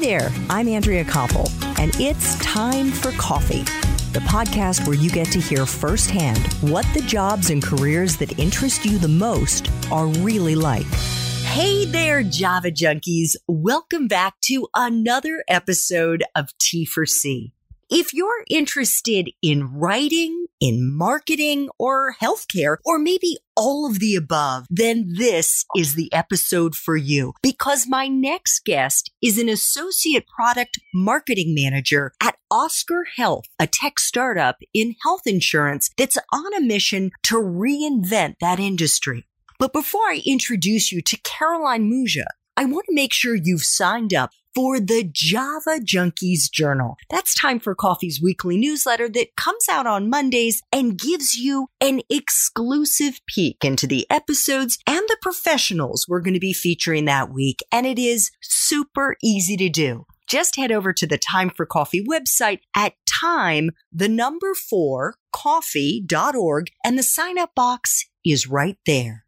Hi there, I'm Andrea Koppel, and it's Time for Coffee, the podcast where you get to hear firsthand what the jobs and careers that interest you the most are really like. Hey there, Java Junkies. Welcome back to another episode of T4C. If you're interested in writing, in marketing, or healthcare, or maybe all of the above, then this is the episode for you, because my next guest is an associate product marketing manager at Oscar Health, a tech startup in health insurance that's on a mission to reinvent that industry. But before I introduce you to Caroline Muggia, I want to make sure you've signed up for the Java Junkies Journal. That's Time for Coffee's weekly newsletter that comes out on Mondays and gives you an exclusive peek into the episodes and the professionals we're going to be featuring that week. And it is super easy to do. Just head over to the Time for Coffee website at time4coffee.org and the sign up box is right there.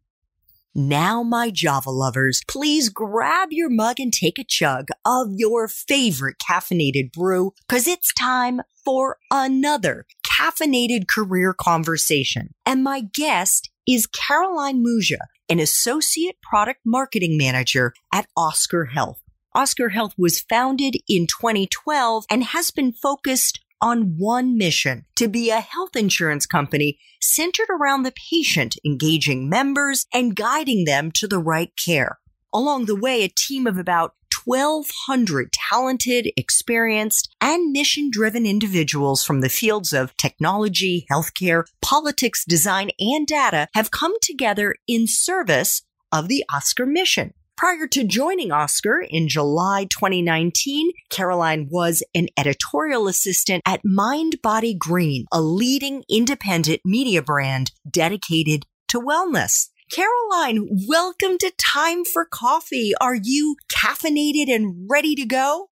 Now, my Java lovers, please grab your mug and take a chug of your favorite caffeinated brew, because it's time for another caffeinated career conversation. And my guest is Caroline Muggia, an associate product marketing manager at Oscar Health. Oscar Health was founded in 2012 and has been focused on one mission, to be a health insurance company centered around the patient, engaging members and guiding them to the right care. Along the way, a team of about 1,200 talented, experienced, and mission-driven individuals from the fields of technology, healthcare, politics, design, and data have come together in service of the Oscar mission. Prior to joining Oscar in July 2019, Caroline was an editorial assistant at mindbodygreen, a leading independent media brand dedicated to wellness. Caroline, welcome to Time for Coffee. Are you caffeinated and ready to go?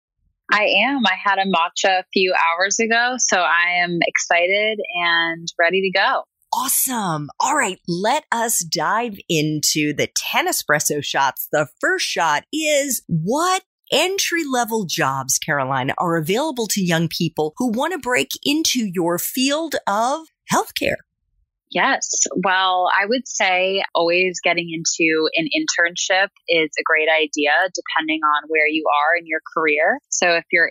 I am. I had a matcha a few hours ago, so I am excited and ready to go. Awesome. All right, let us dive into the 10 espresso shots. The first shot is, what entry-level jobs, Caroline, are available to young people who want to break into your field of healthcare? Yes. Well, I would say always getting into an internship is a great idea, depending on where you are in your career. So if you're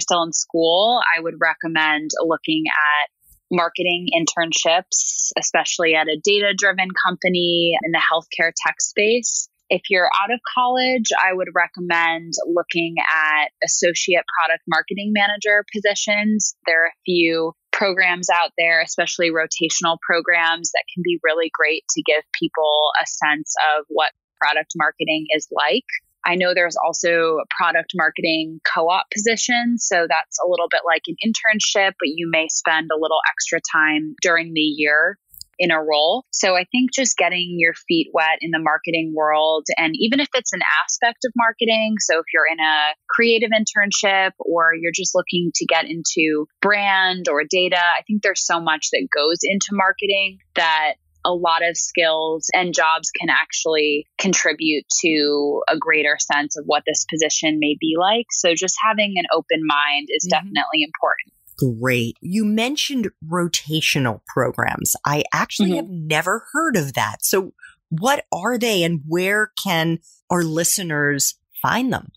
still in school, I would recommend looking at marketing internships, especially at a data-driven company in the healthcare tech space. If you're out of college, I would recommend looking at associate product marketing manager positions. There are a few programs out there, especially rotational programs, that can be really great to give people a sense of what product marketing is like. I know there's also product marketing co-op positions, so that's a little bit like an internship, but you may spend a little extra time during the year in a role. So I think just getting your feet wet in the marketing world, and even if it's an aspect of marketing, so if you're in a creative internship or you're just looking to get into brand or data, I think there's so much that goes into marketing that a lot of skills and jobs can actually contribute to a greater sense of what this position may be like. So just having an open mind is definitely important. Great. You mentioned rotational programs. I actually have never heard of that. So what are they, and where can our listeners find them?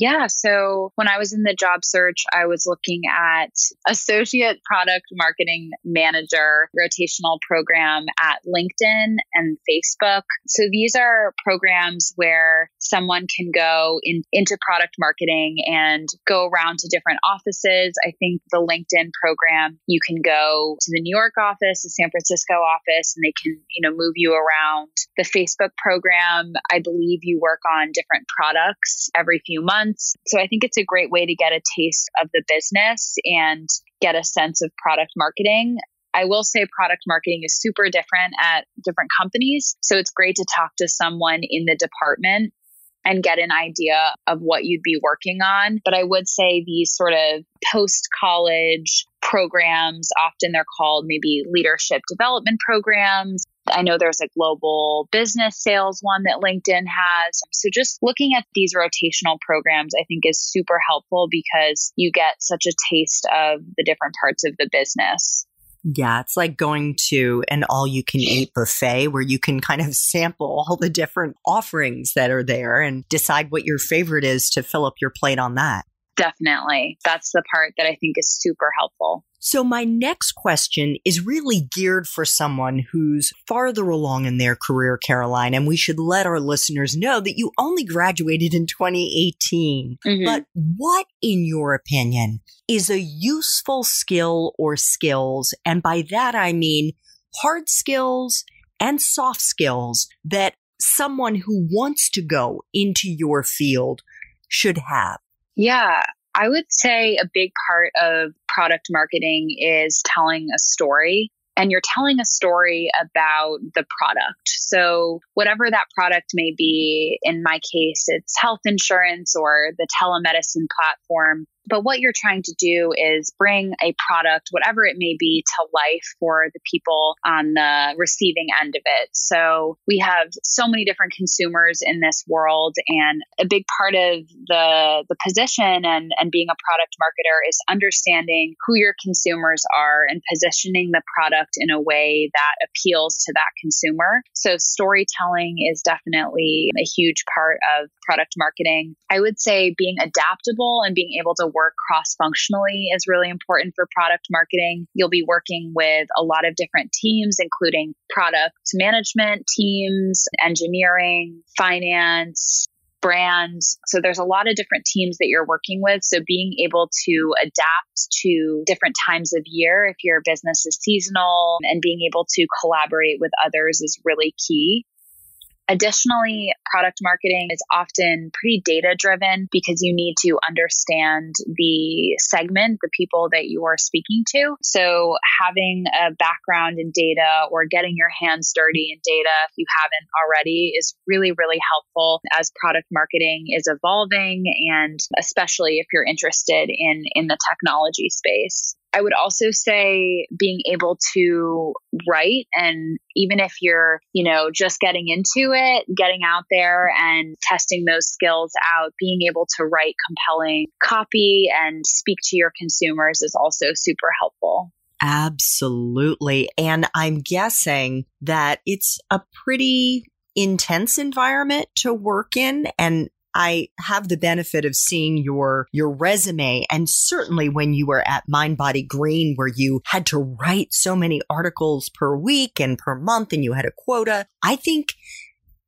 Yeah. So when I was in the job search, I was looking at associate product marketing manager rotational program at LinkedIn and Facebook. So these are programs where someone can go into product marketing and go around to different offices. I think the LinkedIn program, you can go to the New York office, the San Francisco office, and they can, move you around. The Facebook program, I believe you work on different products every few months. So I think it's a great way to get a taste of the business and get a sense of product marketing. I will say product marketing is super different at different companies. So it's great to talk to someone in the department and get an idea of what you'd be working on. But I would say these sort of post-college programs, often they're called maybe leadership development programs, I know there's a global business sales one that LinkedIn has. So just looking at these rotational programs, I think is super helpful because you get such a taste of the different parts of the business. Yeah, it's like going to an all-you-can-eat buffet where you can kind of sample all the different offerings that are there and decide what your favorite is to fill up your plate on that. Definitely. That's the part that I think is super helpful. So my next question is really geared for someone who's farther along in their career, Caroline, and we should let our listeners know that you only graduated in 2018. Mm-hmm. But what, in your opinion, is a useful skill or skills, and by that I mean hard skills and soft skills that someone who wants to go into your field should have? Yeah, I would say a big part of product marketing is telling a story, and you're telling a story about the product. So whatever that product may be, in my case, it's health insurance or the telemedicine platform. But what you're trying to do is bring a product, whatever it may be, to life for the people on the receiving end of it. So we have so many different consumers in this world, and a big part of the position and being a product marketer is understanding who your consumers are and positioning the product in a way that appeals to that consumer. So storytelling is definitely a huge part of product marketing. I would say being adaptable and being able to work cross-functionally is really important for product marketing. You'll be working with a lot of different teams, including product management teams, engineering, finance, brand. So there's a lot of different teams that you're working with. So being able to adapt to different times of year, if your business is seasonal, and being able to collaborate with others is really key. Additionally, product marketing is often pretty data-driven because you need to understand the segment, the people that you are speaking to. So having a background in data or getting your hands dirty in data, if you haven't already, is really, really helpful as product marketing is evolving, and especially if you're interested in the technology space. I would also say being able to write, and even if you're, just getting into it, getting out there and testing those skills out, being able to write compelling copy and speak to your consumers is also super helpful. Absolutely. And I'm guessing that it's a pretty intense environment to work in, and I have the benefit of seeing your resume, and certainly when you were at mindbodygreen, where you had to write so many articles per week and per month, and you had a quota. I think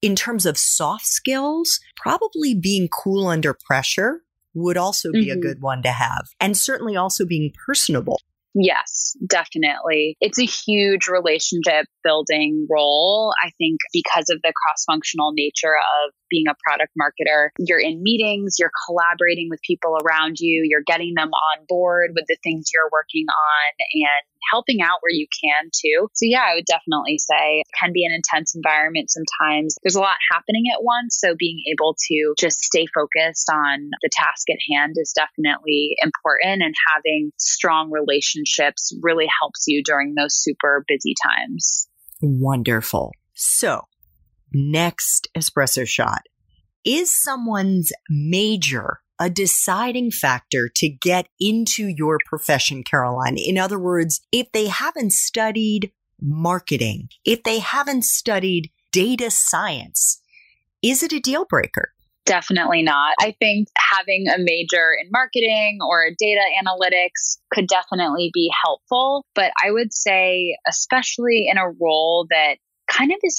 in terms of soft skills, probably being cool under pressure would also be a good one to have, and certainly also being personable. Yes, definitely. It's a huge relationship building role. I think because of the cross-functional nature of being a product marketer, you're in meetings, you're collaborating with people around you, you're getting them on board with the things you're working on and helping out where you can too. So yeah, I would definitely say it can be an intense environment sometimes. There's a lot happening at once. So being able to just stay focused on the task at hand is definitely important, and having strong relationships really helps you during those super busy times. Wonderful. So next espresso shot. Is someone's major a deciding factor to get into your profession, Caroline? In other words, if they haven't studied marketing, if they haven't studied data science, is it a deal breaker? Definitely not. I think having a major in marketing or data analytics could definitely be helpful, but I would say, especially in a role that kind of is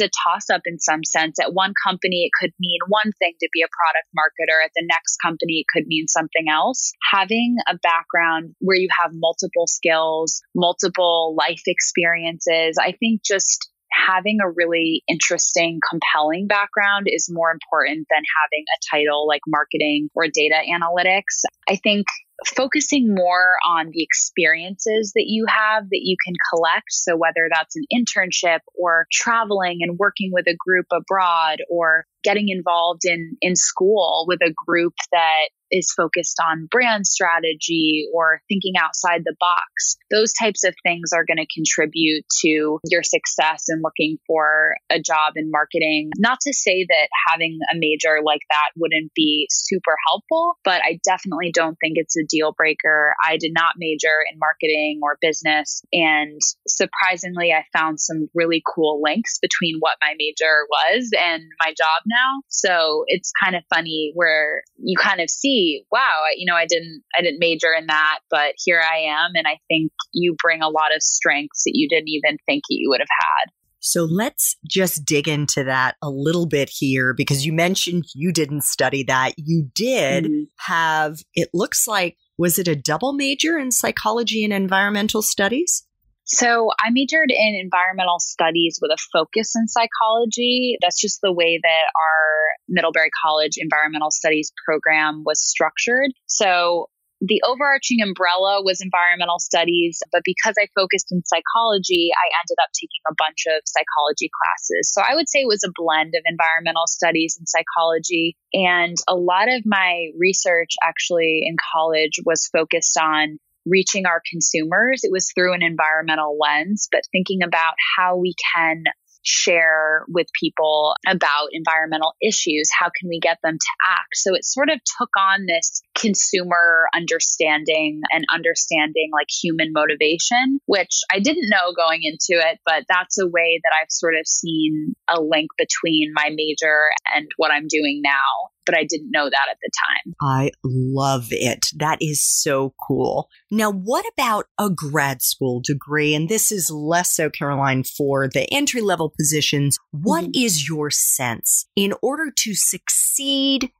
a toss-up in some sense. At one company, it could mean one thing to be a product marketer. At the next company, it could mean something else. Having a background where you have multiple skills, multiple life experiences, I think just having a really interesting, compelling background is more important than having a title like marketing or data analytics. I think focusing more on the experiences that you have that you can collect. So whether that's an internship or traveling and working with a group abroad, or getting involved in school with a group that is focused on brand strategy or thinking outside the box, those types of things are going to contribute to your success in looking for a job in marketing. Not to say that having a major like that wouldn't be super helpful, but I definitely don't think it's a deal breaker. I did not major in marketing or business. And surprisingly, I found some really cool links between what my major was and my job now. So it's kind of funny where you kind of see, wow, I didn't major in that, but here I am. And I think you bring a lot of strengths that you didn't even think you would have had. So let's just dig into that a little bit here, because you mentioned you didn't study that. You did have, it looks like, was it a double major in psychology and environmental studies? So I majored in environmental studies with a focus in psychology. That's just the way that our Middlebury College environmental studies program was structured. So the overarching umbrella was environmental studies, but because I focused in psychology, I ended up taking a bunch of psychology classes. So I would say it was a blend of environmental studies and psychology. And a lot of my research actually in college was focused on reaching our consumers. It was through an environmental lens, but thinking about how we can share with people about environmental issues. How can we get them to act? So it sort of took on this consumer understanding and understanding like human motivation, which I didn't know going into it, but that's a way that I've sort of seen a link between my major and what I'm doing now. But I didn't know that at the time. I love it. That is so cool. Now, what about a grad school degree? And this is less so, Caroline, for the entry-level positions. What is your sense in order to succeed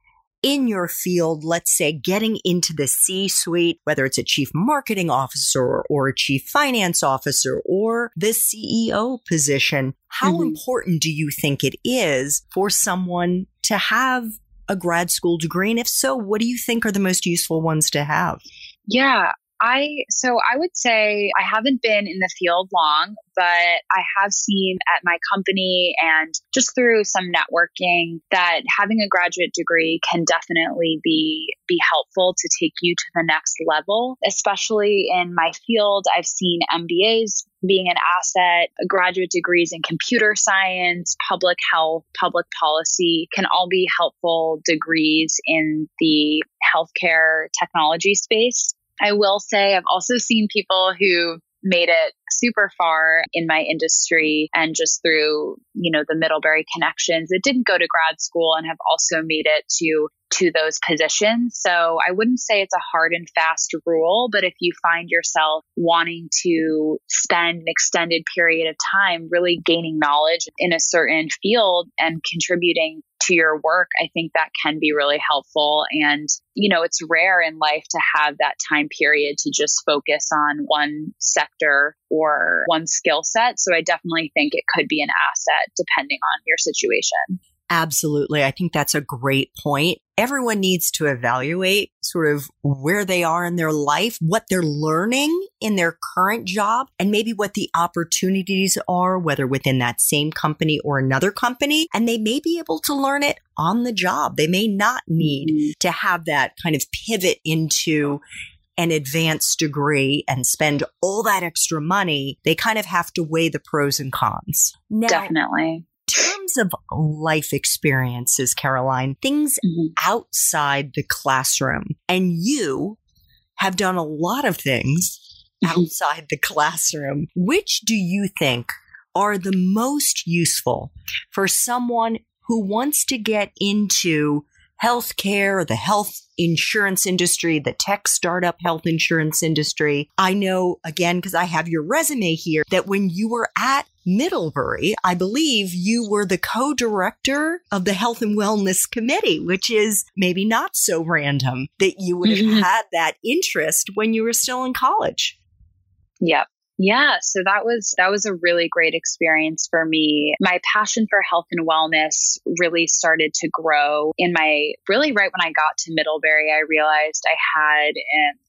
in your field, let's say getting into the C-suite, whether it's a chief marketing officer or a chief finance officer or the CEO position? How important do you think it is for someone to have a grad school degree? And if so, what do you think are the most useful ones to have? Yeah, I would say I haven't been in the field long, but I have seen at my company and just through some networking that having a graduate degree can definitely be helpful to take you to the next level. Especially in my field, I've seen MBAs being an asset, graduate degrees in computer science, public health, public policy can all be helpful degrees in the healthcare technology space. I will say I've also seen people who made it super far in my industry and just through, the Middlebury connections that didn't go to grad school and have also made it to those positions. So I wouldn't say it's a hard and fast rule, but if you find yourself wanting to spend an extended period of time really gaining knowledge in a certain field and contributing to your work, I think that can be really helpful. And, it's rare in life to have that time period to just focus on one sector or one skill set. So I definitely think it could be an asset depending on your situation. Absolutely. I think that's a great point. Everyone needs to evaluate sort of where they are in their life, what they're learning in their current job, and maybe what the opportunities are, whether within that same company or another company. And they may be able to learn it on the job. They may not need to have that kind of pivot into an advanced degree and spend all that extra money. They kind of have to weigh the pros and cons. Now, definitely. In terms of life experiences, Caroline, things outside the classroom, and you have done a lot of things outside the classroom, which do you think are the most useful for someone who wants to get into healthcare, the health insurance industry, the tech startup health insurance industry? I know, again, because I have your resume here, that when you were at Middlebury, I believe you were the co-director of the Health and Wellness Committee, which is maybe not so random that you would have had that interest when you were still in college. Yep. Yeah, so that was a really great experience for me. My passion for health and wellness really started to grow right when I got to Middlebury. I realized I had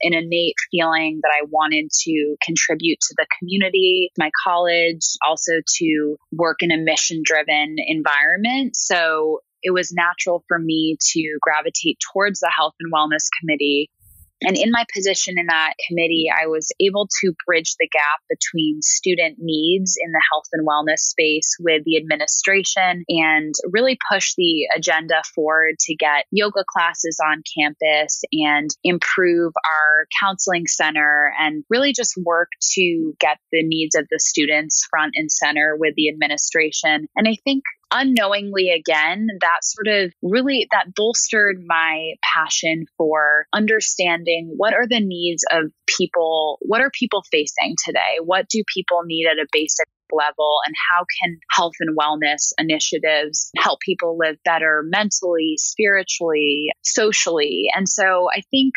an innate feeling that I wanted to contribute to the community, my college, also to work in a mission-driven environment. So it was natural for me to gravitate towards the Health and Wellness Committee. And in my position in that committee, I was able to bridge the gap between student needs in the health and wellness space with the administration and really push the agenda forward to get yoga classes on campus and improve our counseling center and really just work to get the needs of the students front and center with the administration. And I think unknowingly, again, that sort of really that bolstered my passion for understanding what are the needs of people, what are people facing today? What do people need at a basic level? And how can health and wellness initiatives help people live better mentally, spiritually, socially? And so I think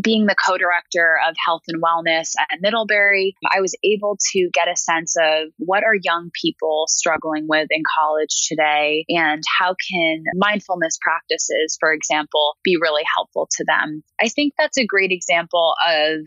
being the co-director of health and wellness at Middlebury, I was able to get a sense of what are young people struggling with in college today and how can mindfulness practices, for example, be really helpful to them. I think that's a great example of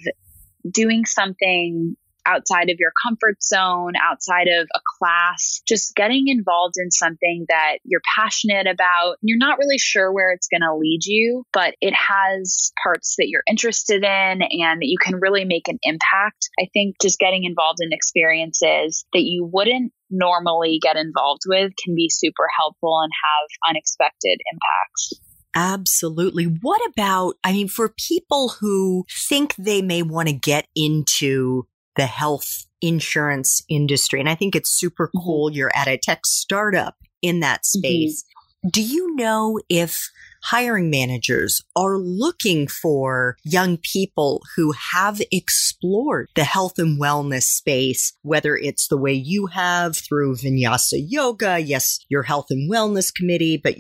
doing something outside of your comfort zone, outside of a class, just getting involved in something that you're passionate about. You're not really sure where it's going to lead you, but it has parts that you're interested in and that you can really make an impact. I think just getting involved in experiences that you wouldn't normally get involved with can be super helpful and have unexpected impacts. Absolutely. What about, for people who think they may want to get into the health insurance industry. And I think it's super cool. You're at a tech startup in that space. Mm-hmm. Do you know if hiring managers are looking for young people who have explored the health and wellness space, whether it's the way you have through Vinyasa Yoga, yes, your health and wellness committee, but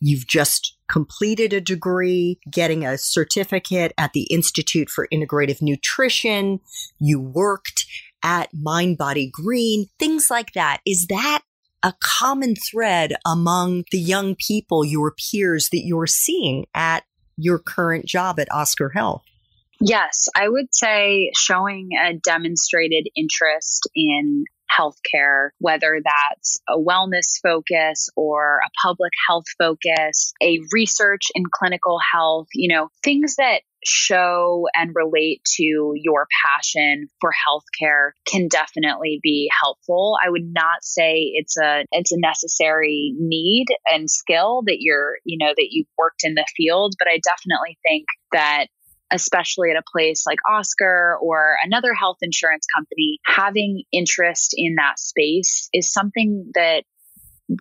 you've just completed a degree, getting a certificate at the Institute for Integrative Nutrition. You worked at mindbodygreen, things like that. Is that a common thread among the young people, your peers that you're seeing at your current job at Oscar Health? Yes, I would say showing a demonstrated interest in healthcare, whether that's a wellness focus or a public health focus, a research in clinical health, things that show and relate to your passion for healthcare can definitely be helpful. I would not say it's a necessary need and skill that you've worked in the field, but I definitely think that especially at a place like Oscar or another health insurance company, having interest in that space is something that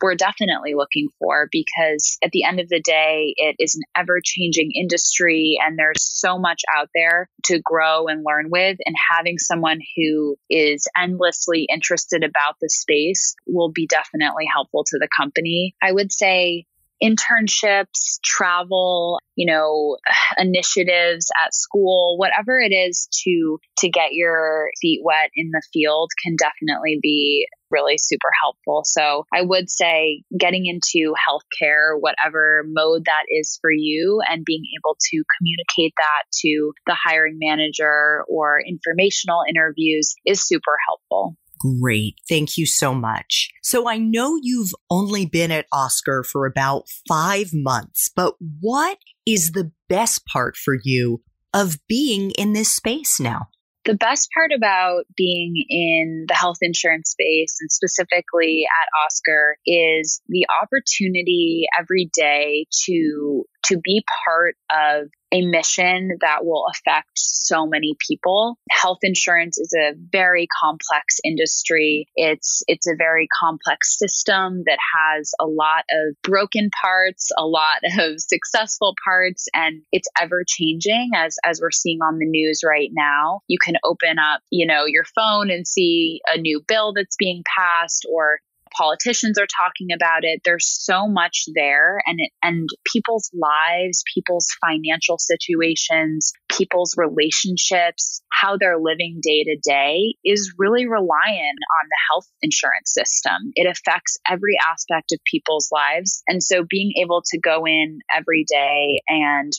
we're definitely looking for, because at the end of the day, it is an ever-changing industry and there's so much out there to grow and learn with. And having someone who is endlessly interested about the space will be definitely helpful to the company. I would say internships, travel, initiatives at school, whatever it is to get your feet wet in the field can definitely be really super helpful. So I would say getting into healthcare, whatever mode that is for you, and being able to communicate that to the hiring manager or informational interviews is super helpful. Great. Thank you so much. So I know you've only been at Oscar for about 5 months, but what is the best part for you of being in this space now? The best part about being in the health insurance space and specifically at Oscar is the opportunity every day to be part of a mission that will affect so many people. Health insurance is a very complex industry. It's a very complex system that has a lot of broken parts, a lot of successful parts, and it's ever changing as we're seeing on the news right now. You can open up, your phone and see a new bill that's being passed, or politicians are talking about it. There's so much there, and people's lives, people's financial situations, people's relationships, how they're living day to day is really reliant on the health insurance system. It affects every aspect of people's lives. And so being able to go in every day and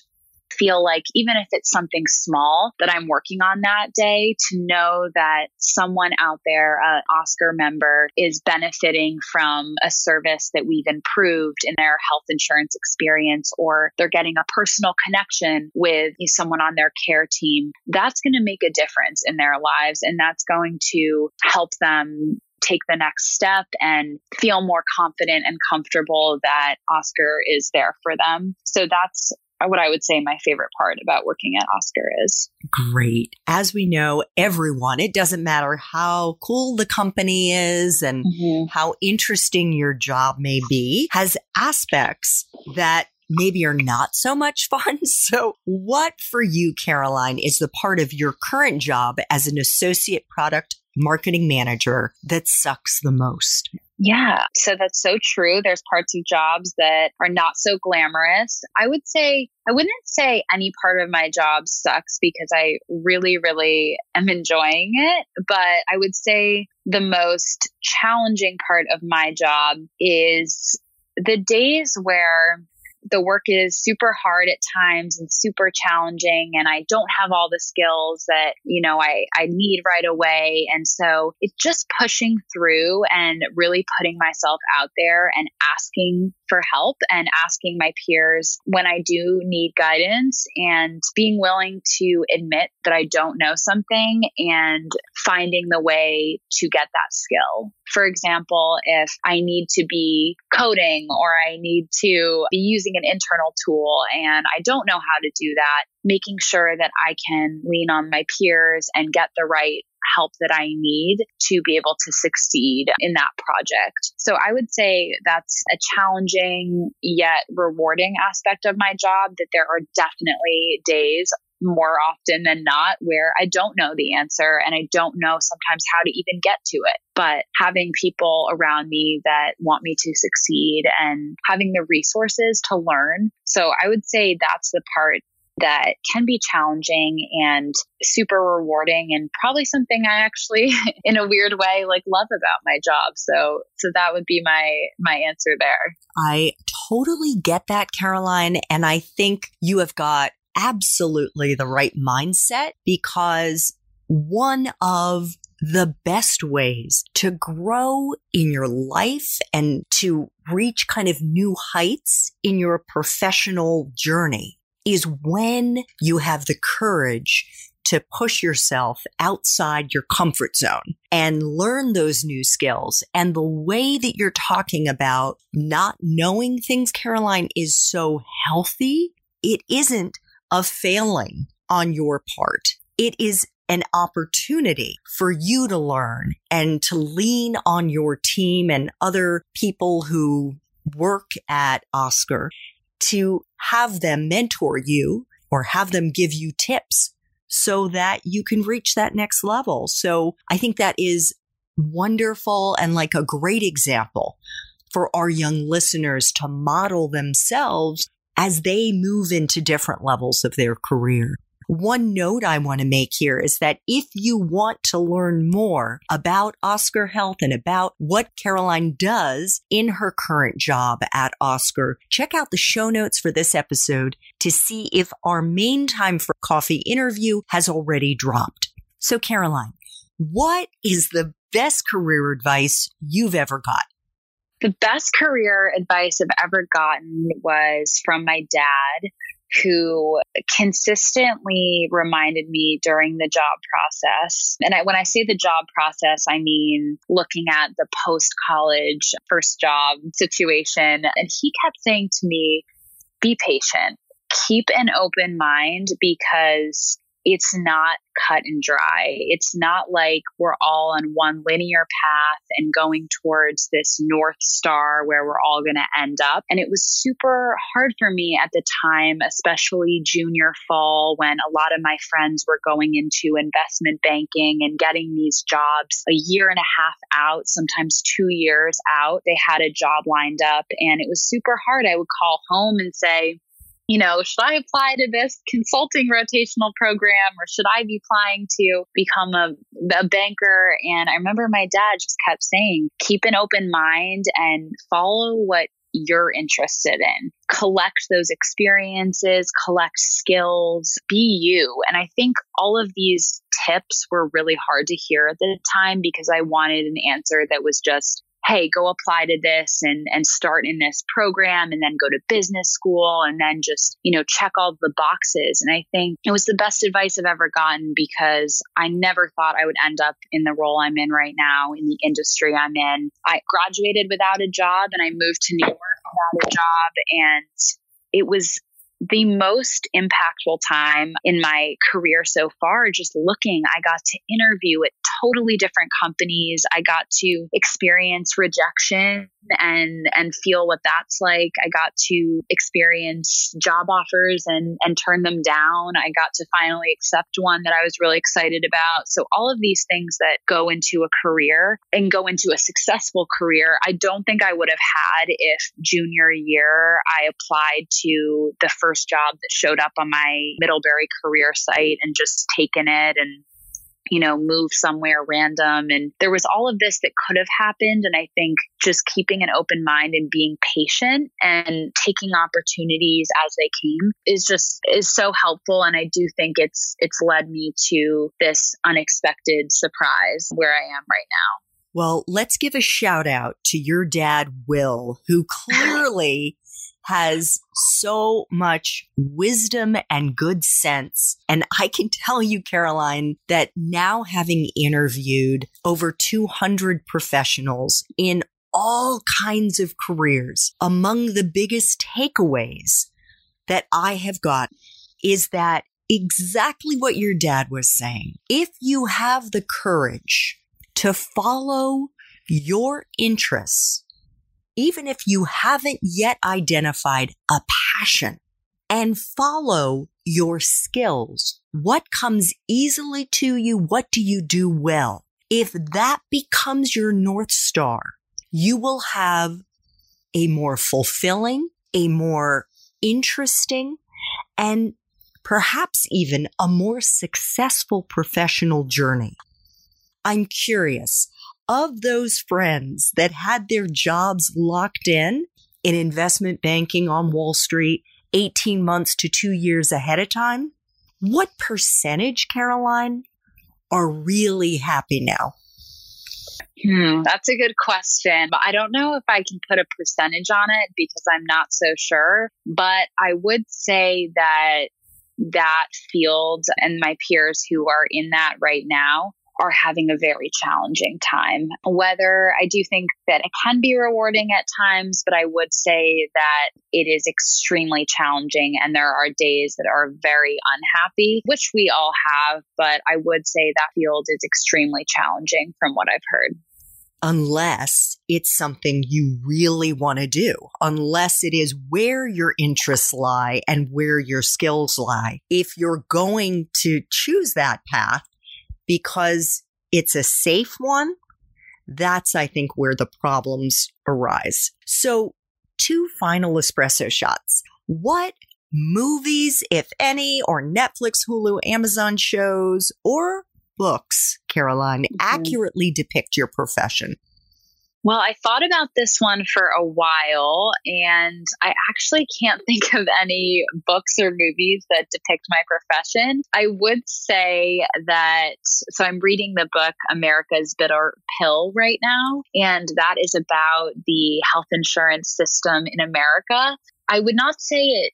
feel like, even if it's something small that I'm working on that day, to know that someone out there, an Oscar member, is benefiting from a service that we've improved in their health insurance experience, or they're getting a personal connection with someone on their care team, that's going to make a difference in their lives. And that's going to help them take the next step and feel more confident and comfortable that Oscar is there for them. So that's what I would say my favorite part about working at Oscar is. Great. As we know, everyone, it doesn't matter how cool the company is and how interesting your job may be, has aspects that maybe are not so much fun. So what for you, Caroline, is the part of your current job as an associate product marketing manager that sucks the most? Yeah. So that's so true. There's parts of jobs that are not so glamorous. I would say, I wouldn't say any part of my job sucks because I really, really am enjoying it. But I would say the most challenging part of my job is the days where the work is super hard at times and super challenging, and I don't have all the skills that, you know, I need right away. And so it's just pushing through and really putting myself out there and asking for help and asking my peers when I do need guidance, and being willing to admit that I don't know something and finding the way to get that skill. For example, if I need to be coding or I need to be using an internal tool and I don't know how to do that, making sure that I can lean on my peers and get the right help that I need to be able to succeed in that project. So I would say that's a challenging yet rewarding aspect of my job, that there are definitely days more often than not where I don't know the answer and I don't know sometimes how to even get to it. But having people around me that want me to succeed and having the resources to learn. So I would say that's the part that can be challenging and super rewarding, and probably something I actually, in a weird way, like love about my job. So that would be my answer there. I totally get that, Caroline. And I think you have got absolutely the right mindset, because one of the best ways to grow in your life and to reach kind of new heights in your professional journey is when you have the courage to push yourself outside your comfort zone and learn those new skills. And the way that you're talking about not knowing things, Caroline, is so healthy. It isn't a failing on your part. It is an opportunity for you to learn and to lean on your team and other people who work at Oscar, to have them mentor you or have them give you tips so that you can reach that next level. So I think that is wonderful and like a great example for our young listeners to model themselves as they move into different levels of their career. One note I want to make here is that if you want to learn more about Oscar Health and about what Caroline does in her current job at Oscar, check out the show notes for this episode to see if our main Time for Coffee interview has already dropped. So, Caroline, what is the best career advice you've ever got? The best career advice I've ever gotten was from my dad, who consistently reminded me during the job process. And when I say the job process, I mean looking at the post-college first job situation. And he kept saying to me, be patient, keep an open mind, because it's not cut and dry. It's not like we're all on one linear path and going towards this North Star where we're all going to end up. And it was super hard for me at the time, especially junior fall, when a lot of my friends were going into investment banking and getting these jobs a year and a half out, sometimes 2 years out. They had a job lined up and it was super hard. I would call home and say, you know, should I apply to this consulting rotational program, or should I be applying to become a banker? And I remember my dad just kept saying, keep an open mind and follow what you're interested in. Collect those experiences, collect skills, be you. And I think all of these tips were really hard to hear at the time because I wanted an answer that was just, hey, go apply to this and start in this program and then go to business school and then just, you know, check all the boxes. And I think it was the best advice I've ever gotten because I never thought I would end up in the role I'm in right now, in the industry I'm in. I graduated without a job and I moved to New York without a job. And it was the most impactful time in my career so far, just looking. I got to interview at totally different companies. I got to experience rejection and feel what that's like. I got to experience job offers and turn them down. I got to finally accept one that I was really excited about. So all of these things that go into a career and go into a successful career, I don't think I would have had if junior year I applied to the first job that showed up on my Middlebury career site and just taken it and, you know, moved somewhere random. And there was all of this that could have happened. And I think just keeping an open mind and being patient and taking opportunities as they came is so helpful. And I do think it's led me to this unexpected surprise where I am right now. Well, let's give a shout out to your dad, Will, who clearly has so much wisdom and good sense. And I can tell you, Caroline, that now having interviewed over 200 professionals in all kinds of careers, among the biggest takeaways that I have got is that exactly what your dad was saying. If you have the courage to follow your interests, even if you haven't yet identified a passion, and follow your skills, what comes easily to you, what do you do well? If that becomes your North Star, you will have a more fulfilling, a more interesting, and perhaps even a more successful professional journey. I'm curious. Of those friends that had their jobs locked in investment banking on Wall Street, 18 months to 2 years ahead of time, what percentage, Caroline, are really happy now? That's a good question. But I don't know if I can put a percentage on it because I'm not so sure. But I would say that field and my peers who are in that right now are having a very challenging time. Whether I do think that it can be rewarding at times, but I would say that it is extremely challenging and there are days that are very unhappy, which we all have, but I would say that field is extremely challenging from what I've heard. Unless it's something you really want to do, unless it is where your interests lie and where your skills lie. If you're going to choose that path, because it's a safe one, that's, I think, where the problems arise. So, two final espresso shots. What movies, if any, or Netflix, Hulu, Amazon shows, or books, Caroline, accurately depict your profession? Well, I thought about this one for a while, and I actually can't think of any books or movies that depict my profession. I would say that, so I'm reading the book America's Bitter Pill right now, and that is about the health insurance system in America. I would not say it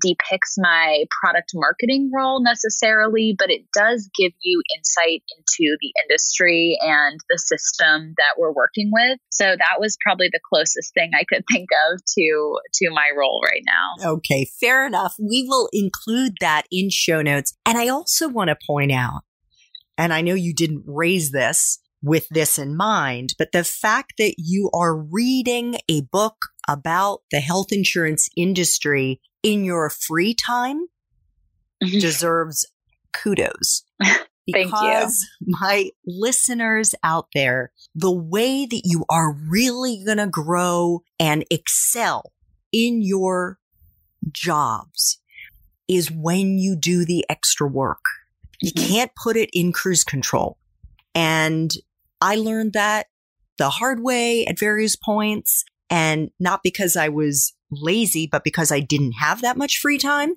depicts my product marketing role necessarily, but it does give you insight into the industry and the system that we're working with. So that was probably the closest thing I could think of to my role right now. Okay, fair enough. We will include that in show notes. And I also want to point out, and I know you didn't raise this with this in mind, but the fact that you are reading a book about the health insurance industry in your free time deserves kudos. Because my listeners out there, the way that you are really going to grow and excel in your jobs is when you do the extra work. You can't put it in cruise control. And I learned that the hard way at various points. And not because I was lazy, but because I didn't have that much free time.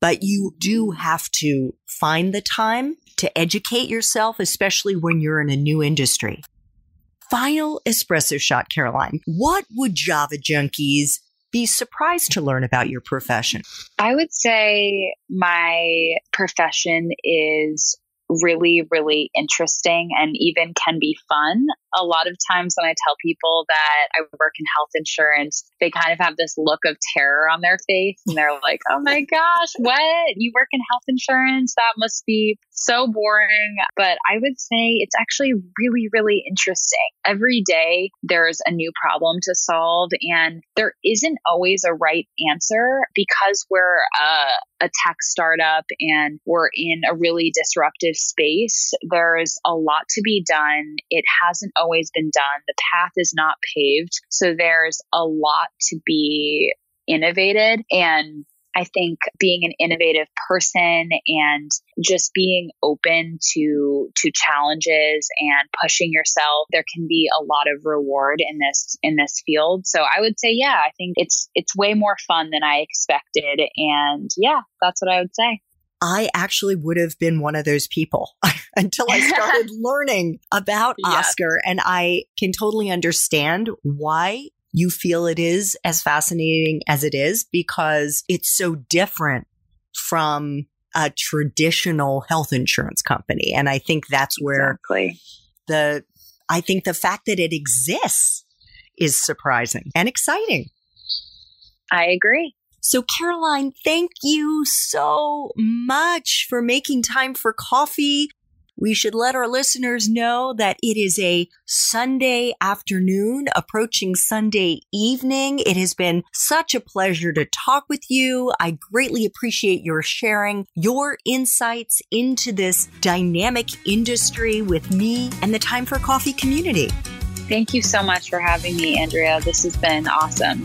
But you do have to find the time to educate yourself, especially when you're in a new industry. Final espresso shot, Caroline. What would Java junkies be surprised to learn about your profession? I would say my profession is really, really interesting and even can be fun. A lot of times when I tell people that I work in health insurance, they kind of have this look of terror on their face and they're like, oh my gosh, what? You work in health insurance? That must be so boring. But I would say it's actually really, really interesting. Every day there's a new problem to solve and there isn't always a right answer because we're a tech startup and we're in a really disruptive space. There's a lot to be done. It hasn't always been done. The path is not paved. So there's a lot to be innovated. And I think being an innovative person and just being open to challenges and pushing yourself, there can be a lot of reward in this field. So I would say, yeah, I think it's way more fun than I expected. And yeah, that's what I would say. I actually would have been one of those people until I started learning about Oscar. And I can totally understand why you feel it is as fascinating as it is, because it's so different from a traditional health insurance company. And I think that's where I think the fact that it exists is surprising and exciting. I agree. So Caroline, thank you so much for making time for coffee. We should let our listeners know that it is a Sunday afternoon approaching Sunday evening. It has been such a pleasure to talk with you. I greatly appreciate your sharing your insights into this dynamic industry with me and the Time for Coffee community. Thank you so much for having me, Andrea. This has been awesome.